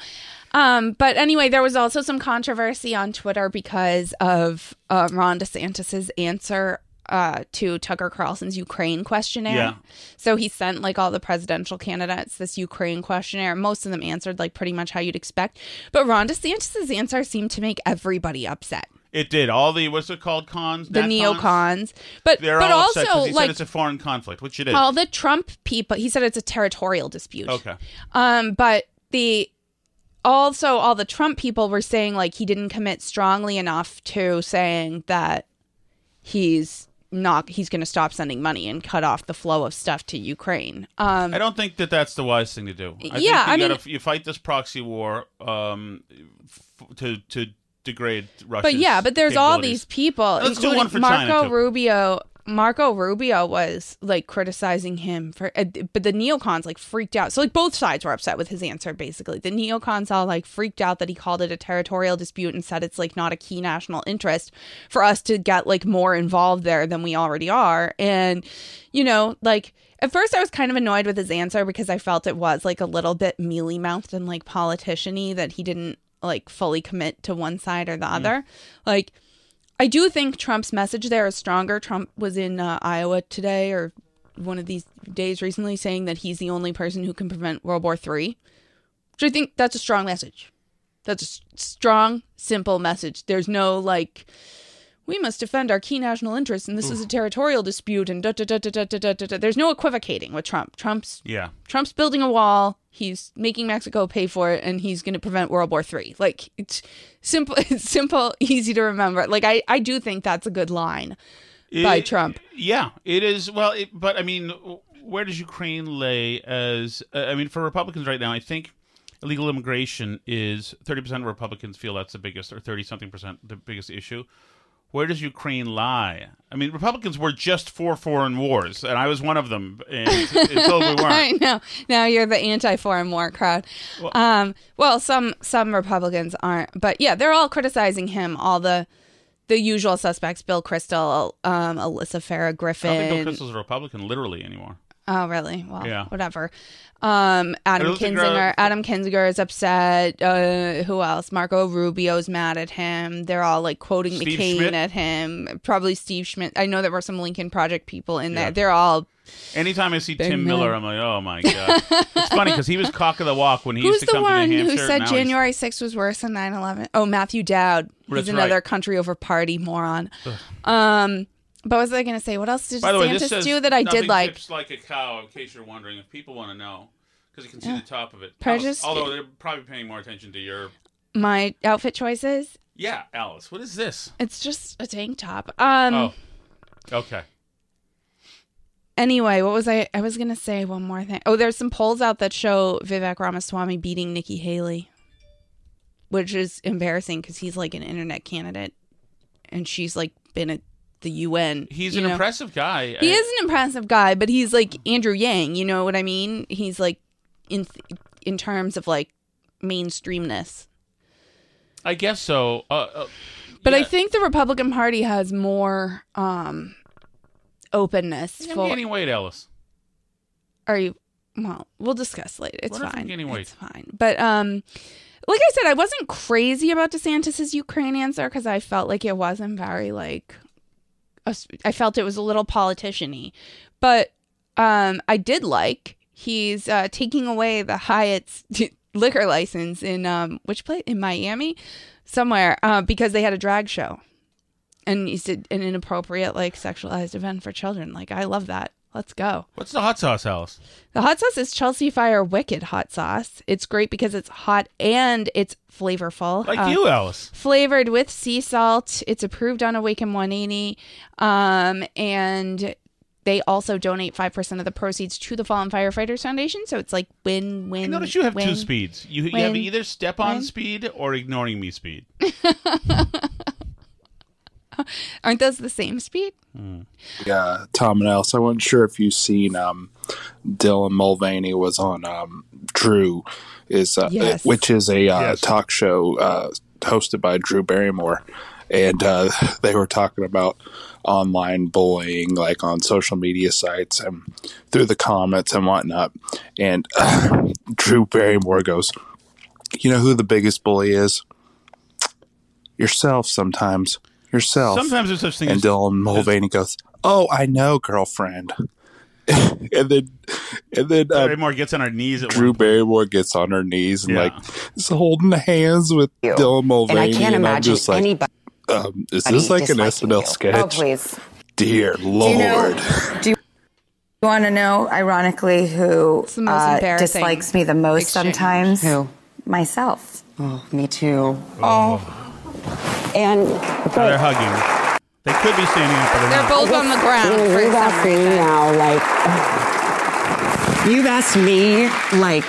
but anyway, there was also some controversy on Twitter because of Ron DeSantis's answer. To Tucker Carlson's Ukraine questionnaire. Yeah. So he sent like all the presidential candidates this Ukraine questionnaire. Most of them answered like pretty much how you'd expect. But Ron DeSantis's answer seemed to make everybody upset. It did. All the, what's it called, cons? The neocons. But all also, upset he said it's a foreign conflict, which it is. All the Trump people, he said it's a territorial dispute. Okay. But the... Also, all the Trump people were saying like he didn't commit strongly enough to saying that he's going to stop sending money and cut off the flow of stuff to Ukraine. I don't think that that's the wise thing to do. You fight this proxy war to degrade Russia. But there's all these people, including Marco Rubio Marco Rubio was like criticizing him for, but the neocons like freaked out. So like both sides were upset with his answer. Basically, the neocons all like freaked out that he called it a territorial dispute and said it's like not a key national interest for us to get like more involved there than we already are. And you know, like at first I was kind of annoyed with his answer because I felt it was like a little bit mealy mouthed and like politician-y, that he didn't like fully commit to one side or the other. Like, I do think Trump's message there is stronger. Trump was in Iowa today or one of these days recently saying that he's the only person who can prevent World War III. So I think that's a strong message. That's a strong, simple message. There's no like, we must defend our key national interests and this is a territorial dispute and da-da-da-da-da-da-da-da. There's no equivocating with Trump. Trump's building a wall. He's making Mexico pay for it, and he's going to prevent World War III. Like, it's simple, easy to remember. Like, I do think that's a good line by Trump. Yeah, it is. Well, but, I mean, where does Ukraine lay as... I mean, for Republicans right now, I think illegal immigration is... 30% of Republicans feel that's the biggest, or 30-something percent, the biggest issue. Where does Ukraine lie? I mean, Republicans were just for foreign wars, and I was one of them, and until we weren't. I know. Now you're the anti-foreign war crowd. Well, some Republicans aren't. But, yeah, they're all criticizing him, all the usual suspects, Bill Kristol, Alyssa Farah Griffin. I don't think Bill Kristol's a Republican literally anymore. Oh, really? Well, yeah. Whatever. Adam Kinzinger is upset. Who else? Marco Rubio's mad at him. They're all like quoting Steve McCain Schmidt. At him. Probably Steve Schmidt. I know there were some Lincoln Project people in there. They're all... Anytime I see Tim Miller, I'm like, oh my God. It's funny because he was cock of the walk when he used to come to New Hampshire. Who's the one who said January 6th was worse than 9/11? Oh, Matthew Dowd. He's another country over party moron. But what was I going to say? What else did DeSantis do that I did like? Tips like a cow, in case you're wondering. If people want to know, because you can see the top of it. Alice, although they're probably paying more attention to your... My outfit choices? Yeah, Alice. What is this? It's just a tank top. Okay. Anyway, what was I... was going to say one more thing. Oh, there's some polls out that show Vivek Ramaswamy beating Nikki Haley, which is embarrassing because he's like an internet candidate and she's like been a... the UN. He's an impressive guy. He is an impressive guy, but he's like Andrew Yang, you know what I mean? He's like in terms of like mainstreamness. I guess so. But I think the Republican Party has more openness for... Gaining weight, Alice. Are you... Well, we'll discuss later. It's fine. I'm gaining weight. It's fine. But like I said, I wasn't crazy about DeSantis's Ukraine answer because I felt like it wasn't very like... I felt it was a little politician-y, but I did like he's taking away the Hyatt's liquor license in which place? In Miami, somewhere, because they had a drag show, and he said an inappropriate like sexualized event for children. Like, I love that. Let's go. What's the hot sauce, Alice? The hot sauce is Chelsea Fire Wicked Hot Sauce. It's great because it's hot and it's flavorful. Like you, Alice. Flavored with sea salt. It's approved on Awaken 180. And they also donate 5% of the proceeds to the Fallen Firefighters Foundation. So it's like win-win. I notice you have two speeds. You have either step-on speed or ignoring me speed. Aren't those the same speed? Yeah, Tom and Alice, I wasn't sure if you've seen Dylan Mulvaney was on Drew, which is a talk show hosted by Drew Barrymore. And they were talking about online bullying, like on social media sites and through the comments and whatnot. And Drew Barrymore goes, you know who the biggest bully is? Yourself sometimes. Sometimes there's such things. And Dylan Mulvaney goes, "Oh, I know, girlfriend." and then Barrymore gets on her knees. Drew Barrymore gets on her knees and like is holding hands with Dylan Mulvaney. And I can't imagine just, like, anybody. Is this like an SNL sketch? Oh, please, dear Lord. Do you want to know? Ironically, who dislikes me the most sometimes? Who? Myself. Oh, me too. Oh. And they're hugging. They could be standing up. They're both on the ground. You've asked me now, like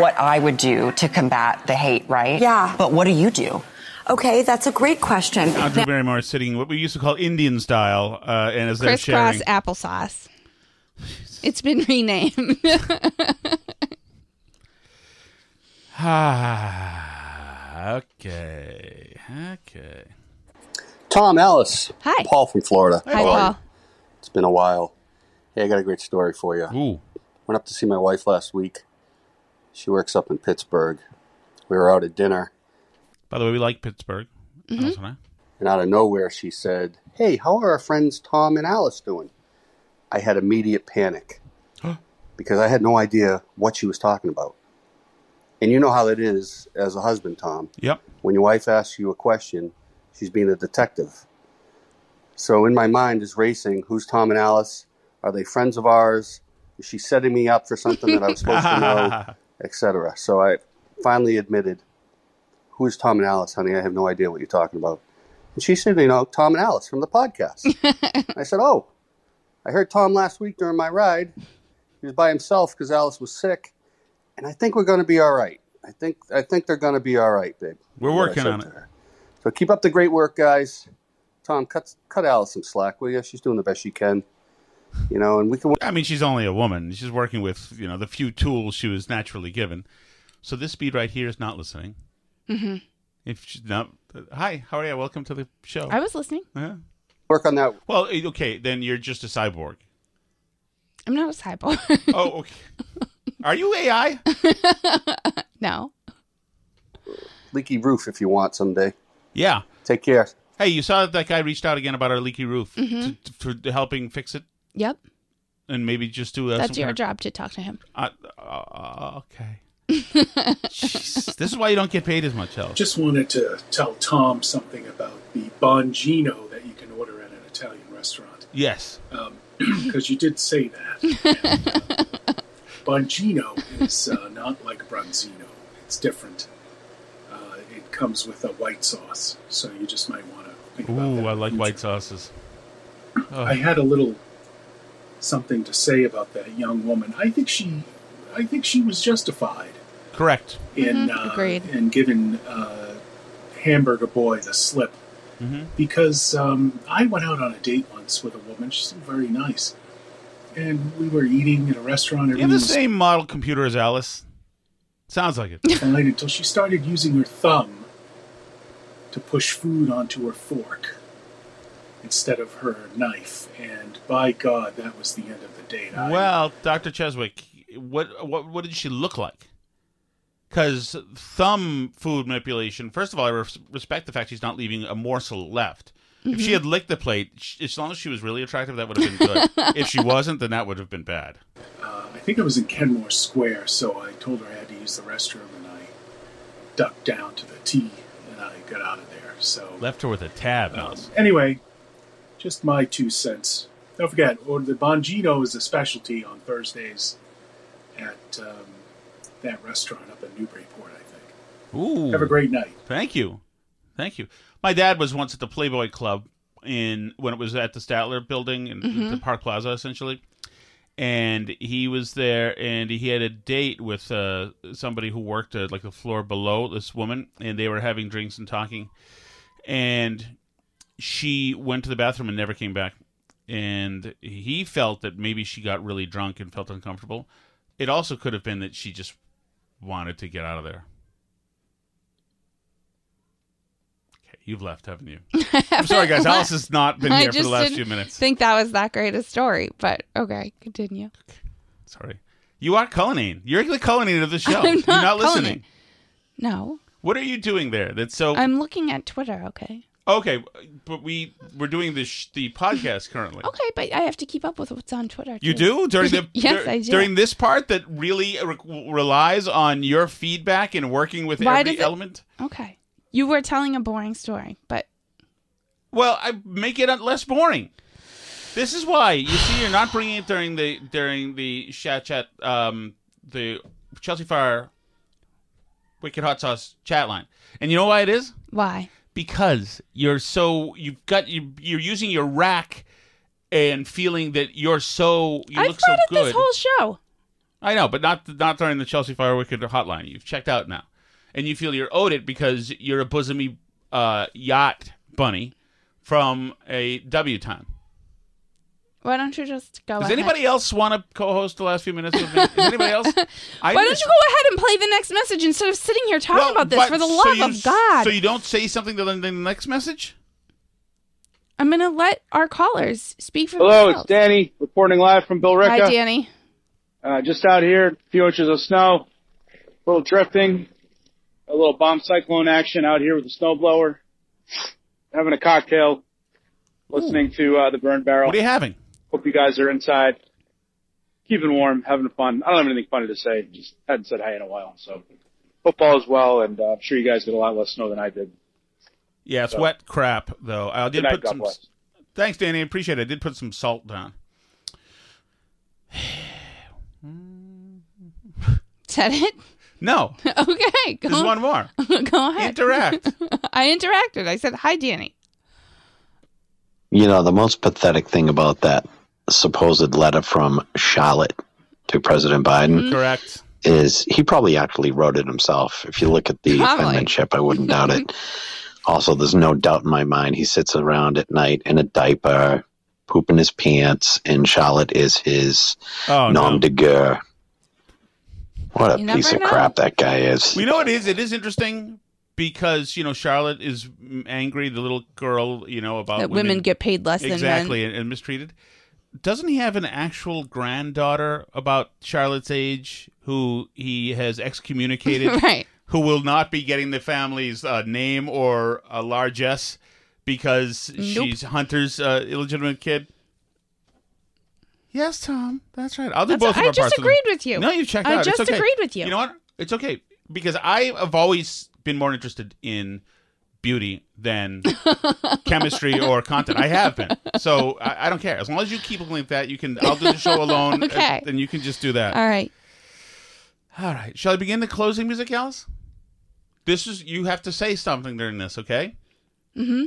what I would do to combat the hate, right? Yeah. But what do you do? Okay, that's a great question. Now, Drew Barrymore is sitting what we used to call Indian style, and as they're sharing crisscross applesauce. It's been renamed. Okay. Tom, Alice. Hi. Paul from Florida. Hi, Paul. It's been a while. Hey, I got a great story for you. Ooh. Went up to see my wife last week. She works up in Pittsburgh. We were out at dinner. By the way, we like Pittsburgh. Mm-hmm. And out of nowhere, she said, "Hey, how are our friends Tom and Alice doing?" I had immediate panic because I had no idea what she was talking about. And you know how it is as a husband, Tom. Yep. When your wife asks you a question, she's being a detective. So in my mind is racing, who's Tom and Alice? Are they friends of ours? Is she setting me up for something that I was supposed to know, etc.? So I finally admitted, who's Tom and Alice, honey? I have no idea what you're talking about. And she said, Tom and Alice from the podcast. I said, oh, I heard Tom last week during my ride. He was by himself because Alice was sick. And I think we're going to be all right. I think they're going to be all right, babe. We're working on it. So keep up the great work, guys. Tom, cut Alice some slack, will you? She's doing the best she can. And we can. I mean, she's only a woman. She's working with, the few tools she was naturally given. So this speed right here is not listening. Mm-hmm. If she's not, hi, how are you? Welcome to the show. I was listening. Uh-huh. Work on that. Well, okay, then you're just a cyborg. I'm not a cyborg. Oh, okay. Are you AI? No. Leaky roof if you want someday. Yeah. Take care. Hey, you saw that guy reached out again about our leaky roof for helping fix it? Yep. And maybe just do... That's your job to talk to him. Okay. Jeez, this is why you don't get paid as much, Al. Just wanted to tell Tom something about the Bongino that you can order at an Italian restaurant. Yes. Because you did say that. And, Bongino is not like branzino. It's different. It comes with a white sauce, so you just might want to think about that. Ooh, I like white sauces. Oh. I had a little something to say about that young woman. I think she was justified. Correct. And given Hamburger Boy the slip. Mm-hmm. Because I went out on a date once with a woman. She seemed very nice. And we were eating at a restaurant. You have the same model computer as Alice. Sounds like it. Until she started using her thumb to push food onto her fork instead of her knife. And by God, that was the end of the date. Well, Dr. Cheswick, what did she look like? Because thumb food manipulation, first of all, I respect the fact she's not leaving a morsel left. If she had licked the plate, as long as she was really attractive, that would have been good. If she wasn't, then that would have been bad. I think I was in Kenmore Square, so I told her I had to use the restroom, and I ducked down to the T, and I got out of there. So left her with a tab. Anyway, just my 2 cents. Don't forget, the Bongino is a specialty on Thursdays at that restaurant up in Newburyport, I think. Ooh. Have a great night. Thank you. My dad was once at the Playboy Club when it was at the Statler building in the Park Plaza, essentially. And he was there, and he had a date with somebody who worked at the floor below, this woman. And they were having drinks and talking. And she went to the bathroom and never came back. And he felt that maybe she got really drunk and felt uncomfortable. It also could have been that she just wanted to get out of there. You've left, haven't you? I'm sorry, guys. Alice has not been here for the last few minutes. I think that was that great a story, but okay, continue. Sorry. You are cullinating. You're the cullinating of the show. You're not listening. No. What are you doing there? That's so. I'm looking at Twitter. Okay. Okay, but we're doing the podcast currently. Okay, but I have to keep up with what's on Twitter. Too. You do during the yes, I do during this part that really relies on your feedback and working with every element. Okay. You were telling a boring story, but... Well, I make it less boring. This is why. You see, you're not bringing it during the chat, the Chelsea Fire Wicked Hot Sauce chat line. And you know why it is? Why? Because you're using your rack and feeling that you're so... You I've look so good. This whole show. I know, but not during the Chelsea Fire Wicked Hotline. You've checked out now. And you feel you're owed it because you're a bosomy yacht bunny from a W time. Why don't you just go ahead? Does anybody else want to co-host the last few minutes with me? Is anybody else? Why don't you go ahead and play the next message instead of sitting here talking about this for the love of God? So you don't say something to the next message? I'm going to let our callers speak for themselves. Hello, it's Danny, reporting live from Billerica. Hi, Danny. Just out here, a few inches of snow, a little drifting, a little bomb cyclone action out here with the snowblower, having a cocktail, listening to the burn barrel. What are you having? Hope you guys are inside, keeping warm, having fun. I don't have anything funny to say. Just hadn't said hi in a while. So hope all is well, and I'm sure you guys did a lot less snow than I did. Yeah, it's wet crap, though. I did put some. Thanks, Danny. I appreciate it. I did put some salt down. Is that it? No. Okay. There's one more. Go ahead. Interact. I interacted. I said, hi, Danny. You know, the most pathetic thing about that supposed letter from Charlotte to President Biden correct, is he probably actually wrote it himself. If you look at the penmanship, I wouldn't doubt it. Also, there's no doubt in my mind he sits around at night in a diaper, pooping his pants, and Charlotte is his nom de guerre. What a piece of crap that guy is. You know what it is? It is interesting. Because, you know, Charlotte is angry, the little girl, you know, about that women get paid less than men. Exactly, and mistreated. Doesn't he have an actual granddaughter about Charlotte's age who he has excommunicated, right, who will not be getting the family's name or a largesse because she's Hunter's illegitimate kid? Yes, Tom, that's right. I'll do both of our parts. I just agreed with you. No, you checked out. I just agreed with you. You know what? It's okay. Because I have always been more interested in beauty than chemistry or content. I have been. So I don't care. As long as you keep looking at that, you can. I'll do the show alone. Okay. And you can just do that. All right. All right. Shall I begin the closing music, Alice? This is, you have to say something during this, okay? Mm-hmm.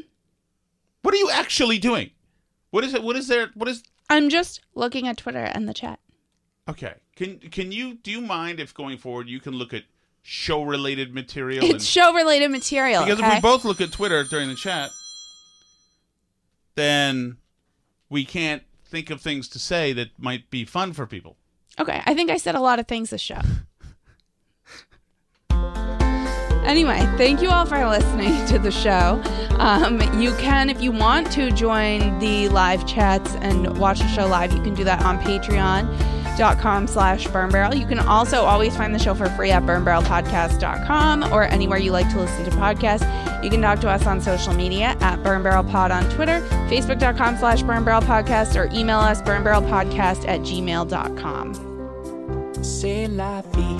What are you actually doing? What is it? What is there? What is? I'm just looking at Twitter and the chat. Okay. Can you, do you mind if going forward you can look at show-related material. It's show-related material. Because if we both look at Twitter during the chat, then we can't think of things to say that might be fun for people. Okay, I think I said a lot of things this show. Anyway, thank you all for listening to the show. You can, if you want to, join the live chats and watch the show live. You can do that on Patreon.com/Burn Barrel. You can also always find the show for free at burnbarrelpodcast.com or anywhere you like to listen to podcasts. You can talk to us on social media at Burn Barrel Pod on Twitter, Facebook.com/Burn Barrel Podcast, or email us burnbarrelpodcast@gmail.com. C'est la vie.